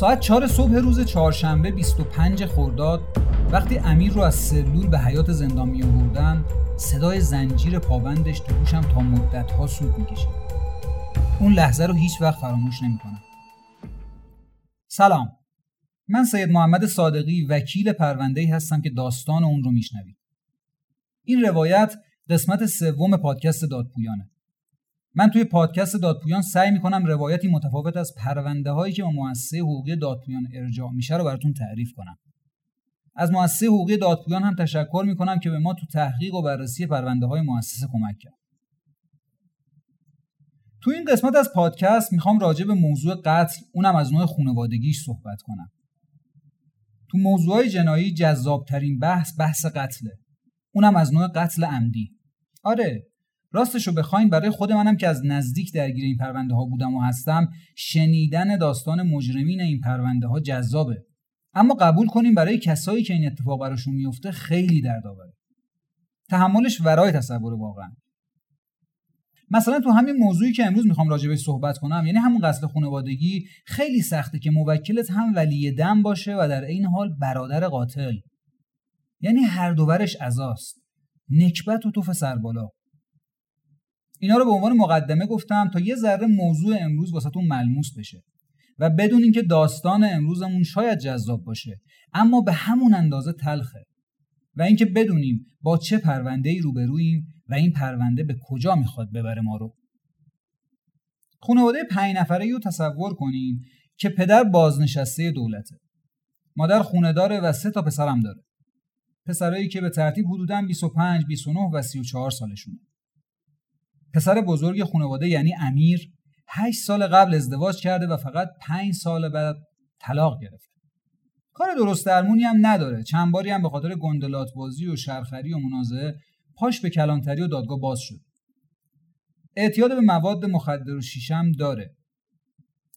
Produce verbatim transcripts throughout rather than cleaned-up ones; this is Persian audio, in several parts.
ساعت چهار صبح روز چهارشنبه بیست و پنج خرداد وقتی امیر رو از سلول به حیات زندان می آوردن، صدای زنجیر پابندش تو گوشم تا مدت‌ها سود می‌کشید. اون لحظه رو هیچ وقت فراموش نمی‌کنم. سلام. من سید محمد صادقی وکیل پرونده‌ای هستم که داستان اون رو می‌شنوید. این روایت قسمت سوم پادکست دادپویانه. من توی پادکست دادپویان سعی می‌کنم روایتی متفاوت از پرونده‌هایی که با مؤسسه حقوقی دادپویان ارجاع میشه رو براتون تعریف کنم. از مؤسسه حقوقی دادپویان هم تشکر می‌کنم که به ما تو تحقیق و بررسی پرونده‌های مؤسسه کمک کرد. تو این قسمت از پادکست می‌خوام راجع به موضوع قتل، اونم از نوع خانوادگیش صحبت کنم. تو موضوعهای جنایی جذاب‌ترین بحث بحث قتله. اونم از نوع قتل عمدی. آره، راستشو بخواین برای خود منم که از نزدیک درگیر این پرونده ها بودم و هستم، شنیدن داستان مجرمین این پرونده ها جذابه. اما قبول کنیم برای کسایی که این اتفاق براشون میفته خیلی دردآوره. تحملش ورای تصور واقعا. مثلا تو همین موضوعی که امروز میخوام راجبش صحبت کنم، یعنی همون قتل خانوادگی، خیلی سخته که موکلت هم ولی دم باشه و در این حال برادر قاتل. یعنی هر دو برش عزاست. نکبت و توف سر بالا. اینا رو به عنوان مقدمه گفتم تا یه ذره موضوع امروز واسهتون ملموس بشه و بدون اینکه داستان امروزمون شاید جذاب باشه اما به همون اندازه تلخه و اینکه بدونیم با چه پرونده‌ای روبرویم و این پرونده به کجا میخواد ببره ما رو. خانواده پنج نفره‌ای رو تصور کنیم که پدر بازنشسته دولته، مادر خونه‌داره و سه تا پسرم داره. پسرایی که به ترتیب حدوداً بیست و پنج، بیست و نه و سی و چهار سالشونه. پسر بزرگ خانواده یعنی امیر هشت سال قبل ازدواج کرده و فقط پنج سال بعد طلاق گرفته. کار درست درمونی هم نداره. چند باری هم به خاطر گندلات بازی و شرخری و منازعه پاش به کلانتری و دادگاه باز شد. اعتیاد به مواد مخدر و شیشه هم داره.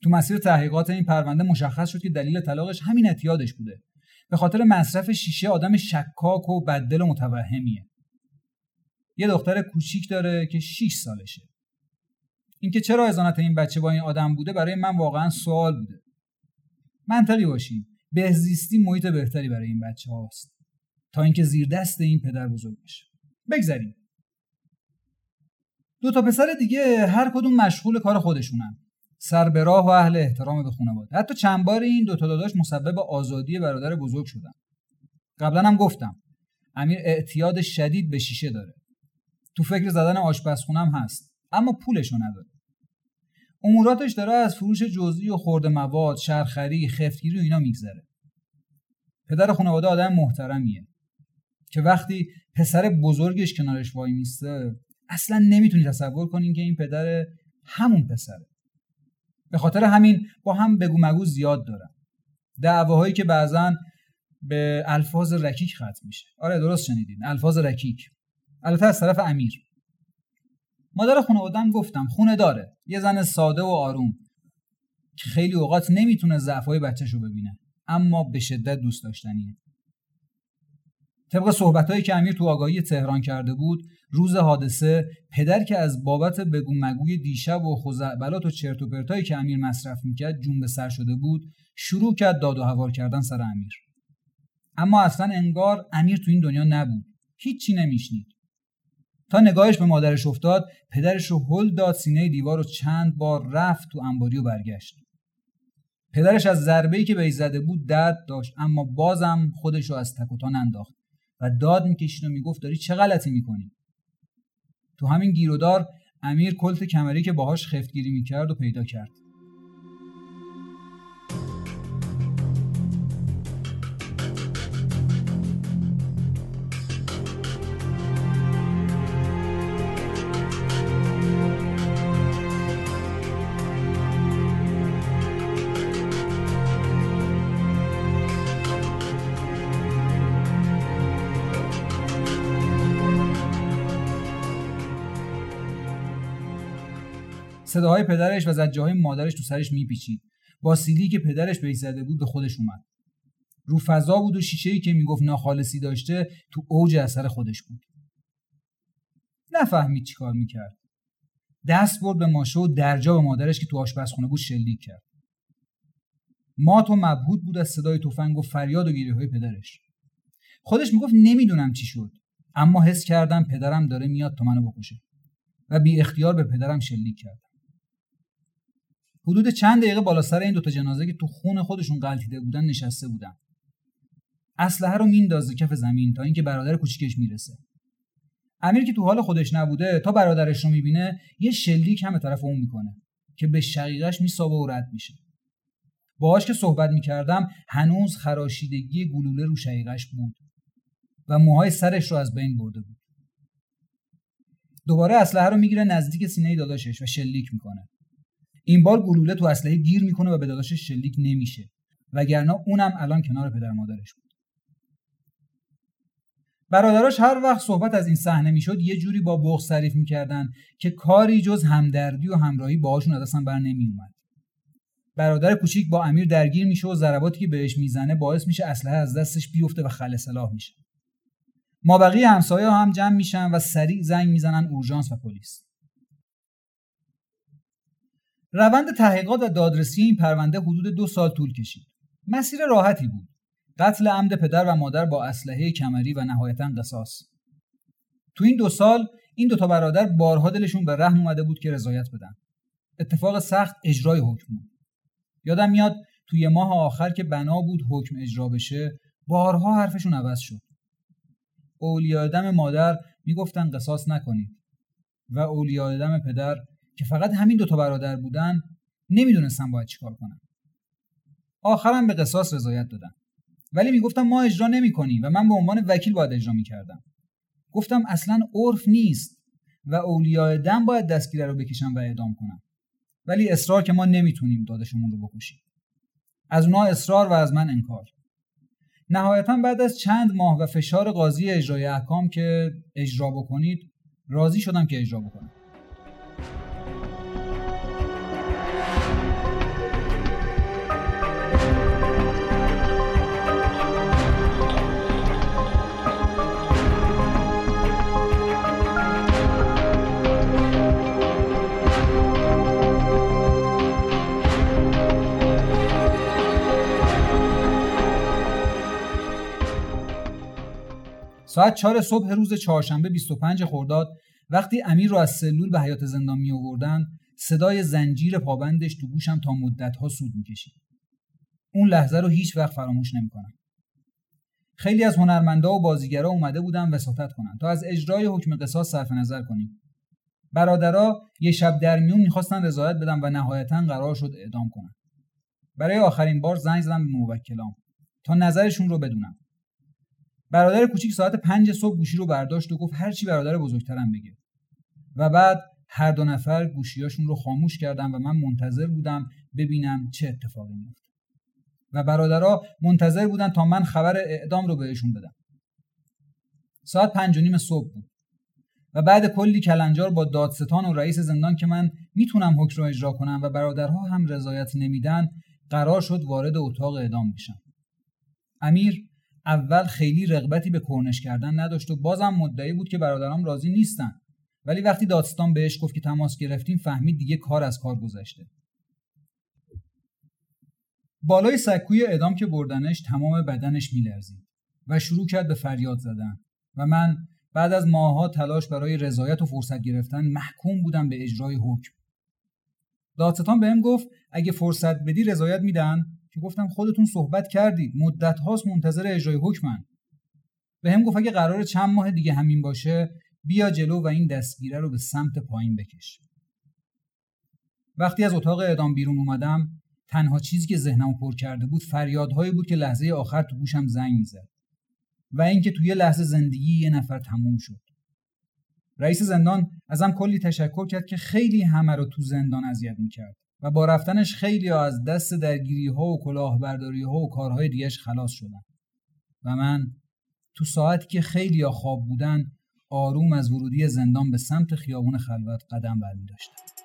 تو مسیر تحقیقات این پرونده مشخص شد که دلیل طلاقش همین اعتیادش بوده. به خاطر مصرف شیشه آدم شکاک و بددل و متوهمیه. یه دختر کوچیک داره که شش سالشه. اینکه چرا ازانت این بچه با این آدم بوده برای من واقعا سوال بوده. منطقی باشیم، بهزیستی محیط بهتری برای این بچه هاست تا اینکه زیر دست این پدر بزرگ بشه. بگذریم. دو تا پسر دیگه هر کدوم مشغول کار خودشونن، سر به راه و اهل احترام به خانواده. حتی چند بار این دو تا داداش مسبب آزادی برادر بزرگ شدن. قبلا هم گفتم امیر اعتیاد شدید به شیشه داره. تو فکر زدن آشپزخونم هست اما پولشو نداره. اموراتش داره از فروش جزئی و خورده مواد، شرخری، خفتگیری و اینا میگذره. پدر خانواده آدم محترمیه که وقتی پسر بزرگش کنارش وای میسته اصلا نمیتونی تصور کنین که این پدر همون پسره. به خاطر همین با هم بگو مگو زیاد دارن. دعواهایی که بعضن به الفاظ رکیک ختم میشه. آره درست شنیدین، الفاظ رکیک. البته از طرف امیر. مادر خانواده هم گفتم خونه داره، یه زن ساده و آروم که خیلی اوقات نمیتونه ضعف‌های بچه‌شو ببینه اما به شدت دوست داشتنیه. طبق صحبتایی که امیر تو آگاهی تهران کرده بود، روز حادثه پدر که از بابت بگو مگوی دیشب و خزعبلات و چرت و پرتایی که امیر مصرف میکرد جون به سر شده بود، شروع کرد داد و هوار کردن سر امیر. اما اصلا انگار امیر تو این دنیا نبود، هیچی نمیشنید. تا نگاهش به مادرش افتاد، پدرش رو هل داد سینه دیوار رو چند بار رفت تو انباری و برگشت. پدرش از ضربه‌ای که بهش زده بود درد داشت اما بازم خودش رو از تک و تان انداخت و داد میکشید و میگفت داری چه غلطی میکنی. تو همین گیرودار امیر کلت کمری که باهاش خفتگیری میکرد و پیدا کرد. صداهای پدرش و زجرهای مادرش تو سرش میپیچید. با سیلی که پدرش بهش زده بود به خودش اومد. رو فضا بود و شیشه‌ای که میگفت ناخالصی داشته تو اوج اثر خودش بود. نفهمید چیکار میکرد. دست برد به ماشه و درجا به مادرش که تو آشپزخونه بود شلیک کرد. مات و مبهوت بود از صدای تفنگ و فریاد و گریه‌های پدرش. خودش میگفت نمیدونم چی شد، اما حس کردم پدرم داره میاد تا منو بکشه و بی اختیار به پدرم شلیک کردم. حدود چند دقیقه بالا سر این دوتا جنازه که تو خون خودشون غلطیده بودن نشسته بودم. اسلحه رو میندازه کف زمین تا اینکه برادر کوچیکش میرسه. امیر که تو حال خودش نبوده تا برادرش رو میبینه یه شلیک هم به طرف اون میکنه که به شقیقش میسابه و رد میشه. باهاش که صحبت میکردم هنوز خراشیدگی گلوله رو شقیقش بود و موهای سرش رو از بین برده بود. دوباره اسلحه رو میگیره نزدیک سینه داداشش و شلیک میکنه. این بار گلوله تو اسلحه گیر میکنه و به داداشش شلیک نمیشه، وگرنه اونم الان کنار پدر مادرش بود. برادراش هر وقت صحبت از این صحنه میشد یه جوری با بغض تعریف میکردن که کاری جز همدردی و همراهی باهاشون از دستم بر نمیومد. برادر کوچیک با امیر درگیر میشه و ضرباتی که بهش میزنه باعث میشه اسلحه از دستش بیفته و خلع سلاح میشه. ما بقیه همسایه‌ها هم جمع میشن و سریع زنگ میزنن اورژانس و پلیس. روند تحقیقات و دادرسی این پرونده حدود دو سال طول کشید. مسیر راحتی بود. قتل عمد پدر و مادر با اسلحه کمری و نهایتاً قصاص. تو این دو سال این دوتا برادر بارها دلشون به رحم اومده بود که رضایت بدن. اتفاق سخت اجرای حکم بود. یادم میاد توی ماه آخر که بنا بود حکم اجرا بشه بارها حرفشون عوض شد. اولیاء دم مادر میگفتن قصاص نکنید و اولیاء دم پدر که فقط همین دوتا برادر بودن نمیدونستن باید چیکار کنن. آخرم به قصاص رضایت دادن. ولی میگفتم ما اجرا نمی‌کنیم و من به عنوان وکیل باید اجرا می‌کردم. گفتم اصلاً عرف نیست و اولیاء دم باید دستگیره رو بکشن و اعدام کنن. ولی اصرار که ما نمیتونیم داداشمون رو بکشیم. از اونها اصرار و از من انکار. نهایتاً بعد از چند ماه و فشار قاضی اجرای احکام که اجرا بکنید راضی شدم که اجرا بکنم. ساعت چهار صبح روز چهارشنبه بیست و پنج خرداد وقتی امیر رو از سلول به حیاط زندان می آوردن صدای زنجیر پابندش تو گوشم تا مدت‌ها سود می‌کشید. اون لحظه رو هیچ وقت فراموش نمی‌کنم. خیلی از هنرمندا و بازیگرا اومده بودن وساطت کنن تا از اجرای حکم قصاص صرف نظر کنیم. برادرها یه شب درمیون می‌خواستن رضایت بدن و نهایتاً قرار شد اعدام کنن. برای آخرین بار زنگ زدم به موکلام تا نظرشون رو بدونم. برادر کوچیک ساعت پنج صبح گوشی رو برداشت و گفت هر چی برادر بزرگترم بگه و بعد هر دو نفر گوشیاشون رو خاموش کردن و من منتظر بودم ببینم چه اتفاقی میفته و برادرها منتظر بودن تا من خبر اعدام رو بهشون بدم. ساعت پنج و نیم صبح بود و بعد کلی کلنجار با دادستان و رئیس زندان که من میتونم حکم رو اجرا کنم و برادرها هم رضایت نمیدن قرار شد وارد اتاق اعدام بشم. امیر اول خیلی رغبتی به کرنش کردن نداشت و بازم مدعی بود که برادرام راضی نیستن، ولی وقتی دادستان بهش گفت که تماس گرفتیم فهمید دیگه کار از کار گذشته. بالای سکوی اعدام که بردنش تمام بدنش میلرزید و شروع کرد به فریاد زدن و من بعد از ماه‌ها تلاش برای رضایت و فرصت گرفتن محکوم بودم به اجرای حکم. دادستان بهم گفت اگه فرصت بدی رضایت میدن که گفتم خودتون صحبت کردید مدت هاست منتظر اجرای حکمن. به هم گفت اگه قراره چند ماه دیگه همین باشه بیا جلو و این دستگیره رو به سمت پایین بکش. وقتی از اتاق اعدام بیرون اومدم تنها چیزی که ذهنم پر کرده بود فریادهایی بود که لحظه آخر تو گوشم زنگ می‌زد و اینکه توی لحظه زندگی یه نفر تموم شد. رئیس زندان ازم کلی تشکر کرد که خیلی همه رو تو زندان اذیت می‌کرد و با رفتنش خیلی ها از دست درگیری‌ها و کلاهبرداری‌ها و کارهای دیگه‌اش خلاص شدن و من تو ساعتی که خیلی ها خواب بودن آروم از ورودی زندان به سمت خیابون خلوت قدم برمی‌داشتم.